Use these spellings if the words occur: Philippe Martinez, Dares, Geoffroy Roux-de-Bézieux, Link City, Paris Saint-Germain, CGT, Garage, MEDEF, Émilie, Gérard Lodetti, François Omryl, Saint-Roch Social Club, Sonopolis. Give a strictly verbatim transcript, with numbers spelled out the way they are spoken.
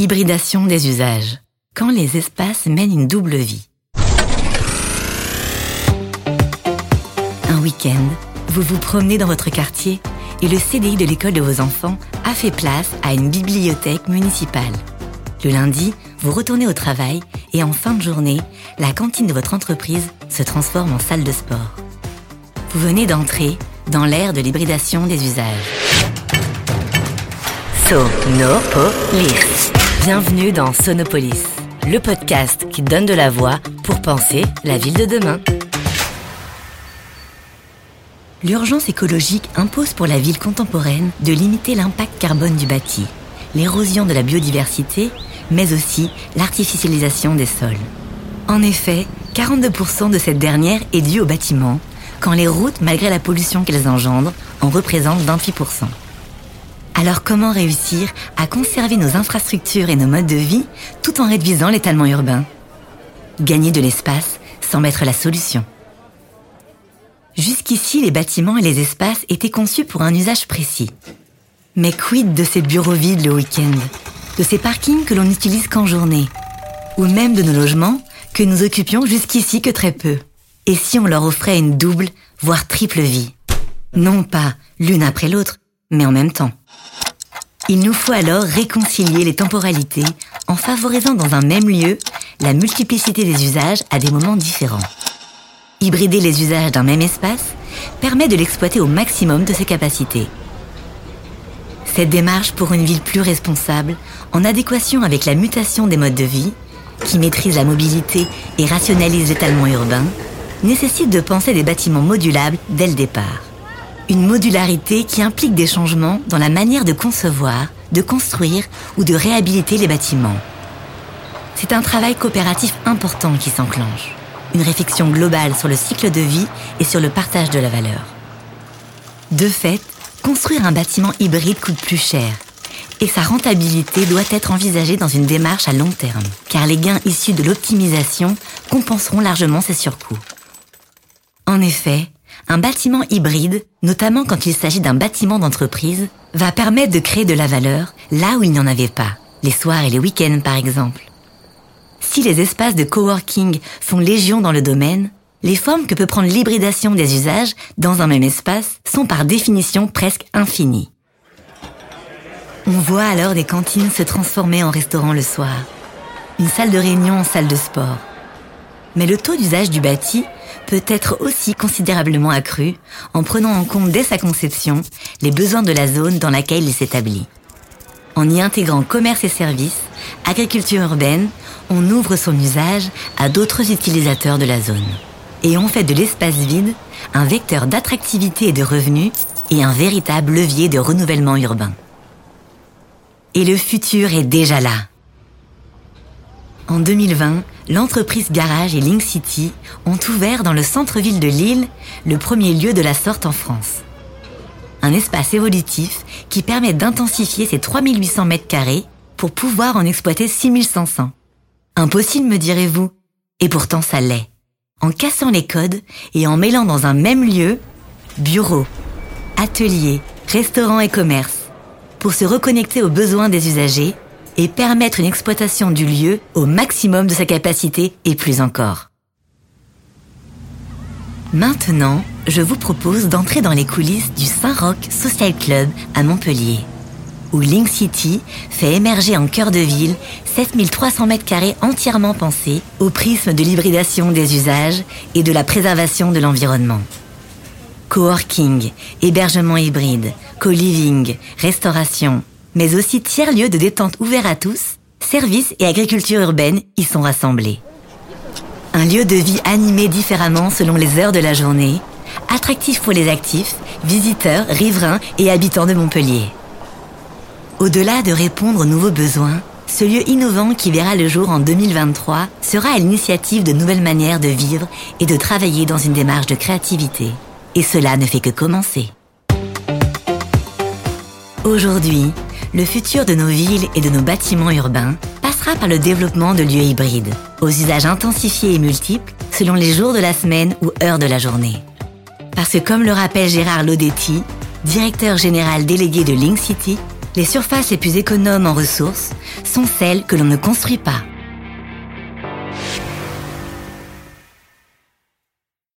Hybridation des usages. Quand les espaces mènent une double vie. Un week-end, vous vous promenez dans votre quartier et le C D I de l'école de vos enfants a fait place à une bibliothèque municipale. Le lundi, vous retournez au travail et en fin de journée, la cantine de votre entreprise se transforme en salle de sport. Vous venez d'entrer dans l'ère de l'hybridation des usages. Sonopolis. Bienvenue dans Sonopolis, le podcast qui donne de la voix pour penser la ville de demain. L'urgence écologique impose pour la ville contemporaine de limiter l'impact carbone du bâti, l'érosion de la biodiversité, mais aussi l'artificialisation des sols. En effet, quarante-deux pour cent de cette dernière est due aux bâtiments, quand les routes, malgré la pollution qu'elles engendrent, en représentent vingt-huit pour cent. Alors comment réussir à conserver nos infrastructures et nos modes de vie tout en réduisant l'étalement urbain ? Gagner de l'espace semble être la solution. Jusqu'ici, les bâtiments et les espaces étaient conçus pour un usage précis. Mais quid de ces bureaux vides le week-end ? De ces parkings que l'on n'utilise qu'en journée ? Ou même de nos logements que nous occupions jusqu'ici que très peu ? Et si on leur offrait une double, voire triple vie ? Non pas l'une après l'autre, mais en même temps. Il nous faut alors réconcilier les temporalités en favorisant dans un même lieu la multiplicité des usages à des moments différents. Hybrider les usages d'un même espace permet de l'exploiter au maximum de ses capacités. Cette démarche pour une ville plus responsable, en adéquation avec la mutation des modes de vie, qui maîtrise la mobilité et rationalise l'étalement urbain, nécessite de penser des bâtiments modulables dès le départ. Une modularité qui implique des changements dans la manière de concevoir, de construire ou de réhabiliter les bâtiments. C'est un travail coopératif important qui s'enclenche. Une réflexion globale sur le cycle de vie et sur le partage de la valeur. De fait, construire un bâtiment hybride coûte plus cher et sa rentabilité doit être envisagée dans une démarche à long terme, car les gains issus de l'optimisation compenseront largement ces surcoûts. En effet, un bâtiment hybride, notamment quand il s'agit d'un bâtiment d'entreprise, va permettre de créer de la valeur là où il n'y en avait pas, les soirs et les week-ends par exemple. Si les espaces de coworking font légion dans le domaine, les formes que peut prendre l'hybridation des usages dans un même espace sont par définition presque infinies. On voit alors des cantines se transformer en restaurants le soir, une salle de réunion en salle de sport. Mais le taux d'usage du bâti peut être aussi considérablement accru en prenant en compte dès sa conception les besoins de la zone dans laquelle il s'établit. En y intégrant commerce et services, agriculture urbaine, on ouvre son usage à d'autres utilisateurs de la zone. Et on fait de l'espace vide un vecteur d'attractivité et de revenus et un véritable levier de renouvellement urbain. Et le futur est déjà là. En deux mille vingt, l'entreprise Garage et Link City ont ouvert dans le centre-ville de Lille le premier lieu de la sorte en France. Un espace évolutif qui permet d'intensifier ses trois mille huit cents mètres carrés pour pouvoir en exploiter six mille cinq cents. Impossible, me direz-vous ? Et pourtant, ça l'est. En cassant les codes et en mêlant dans un même lieu bureaux, ateliers, restaurants et commerces pour se reconnecter aux besoins des usagers et permettre une exploitation du lieu au maximum de sa capacité et plus encore. Maintenant, je vous propose d'entrer dans les coulisses du Saint-Roch Social Club à Montpellier, où Link City fait émerger en cœur de ville sept mille trois cents mètres carrés entièrement pensés au prisme de l'hybridation des usages et de la préservation de l'environnement. Coworking, hébergement hybride, co-living, restauration, mais aussi tiers-lieux de détente ouverts à tous, services et agriculture urbaine y sont rassemblés. Un lieu de vie animé différemment selon les heures de la journée, attractif pour les actifs, visiteurs, riverains et habitants de Montpellier. Au-delà de répondre aux nouveaux besoins, ce lieu innovant qui verra le jour en deux mille vingt-trois sera à l'initiative de nouvelles manières de vivre et de travailler dans une démarche de créativité. Et cela ne fait que commencer. Aujourd'hui, le futur de nos villes et de nos bâtiments urbains passera par le développement de lieux hybrides, aux usages intensifiés et multiples selon les jours de la semaine ou heures de la journée. Parce que comme le rappelle Gérard Lodetti, directeur général délégué de Link City, les surfaces les plus économes en ressources sont celles que l'on ne construit pas.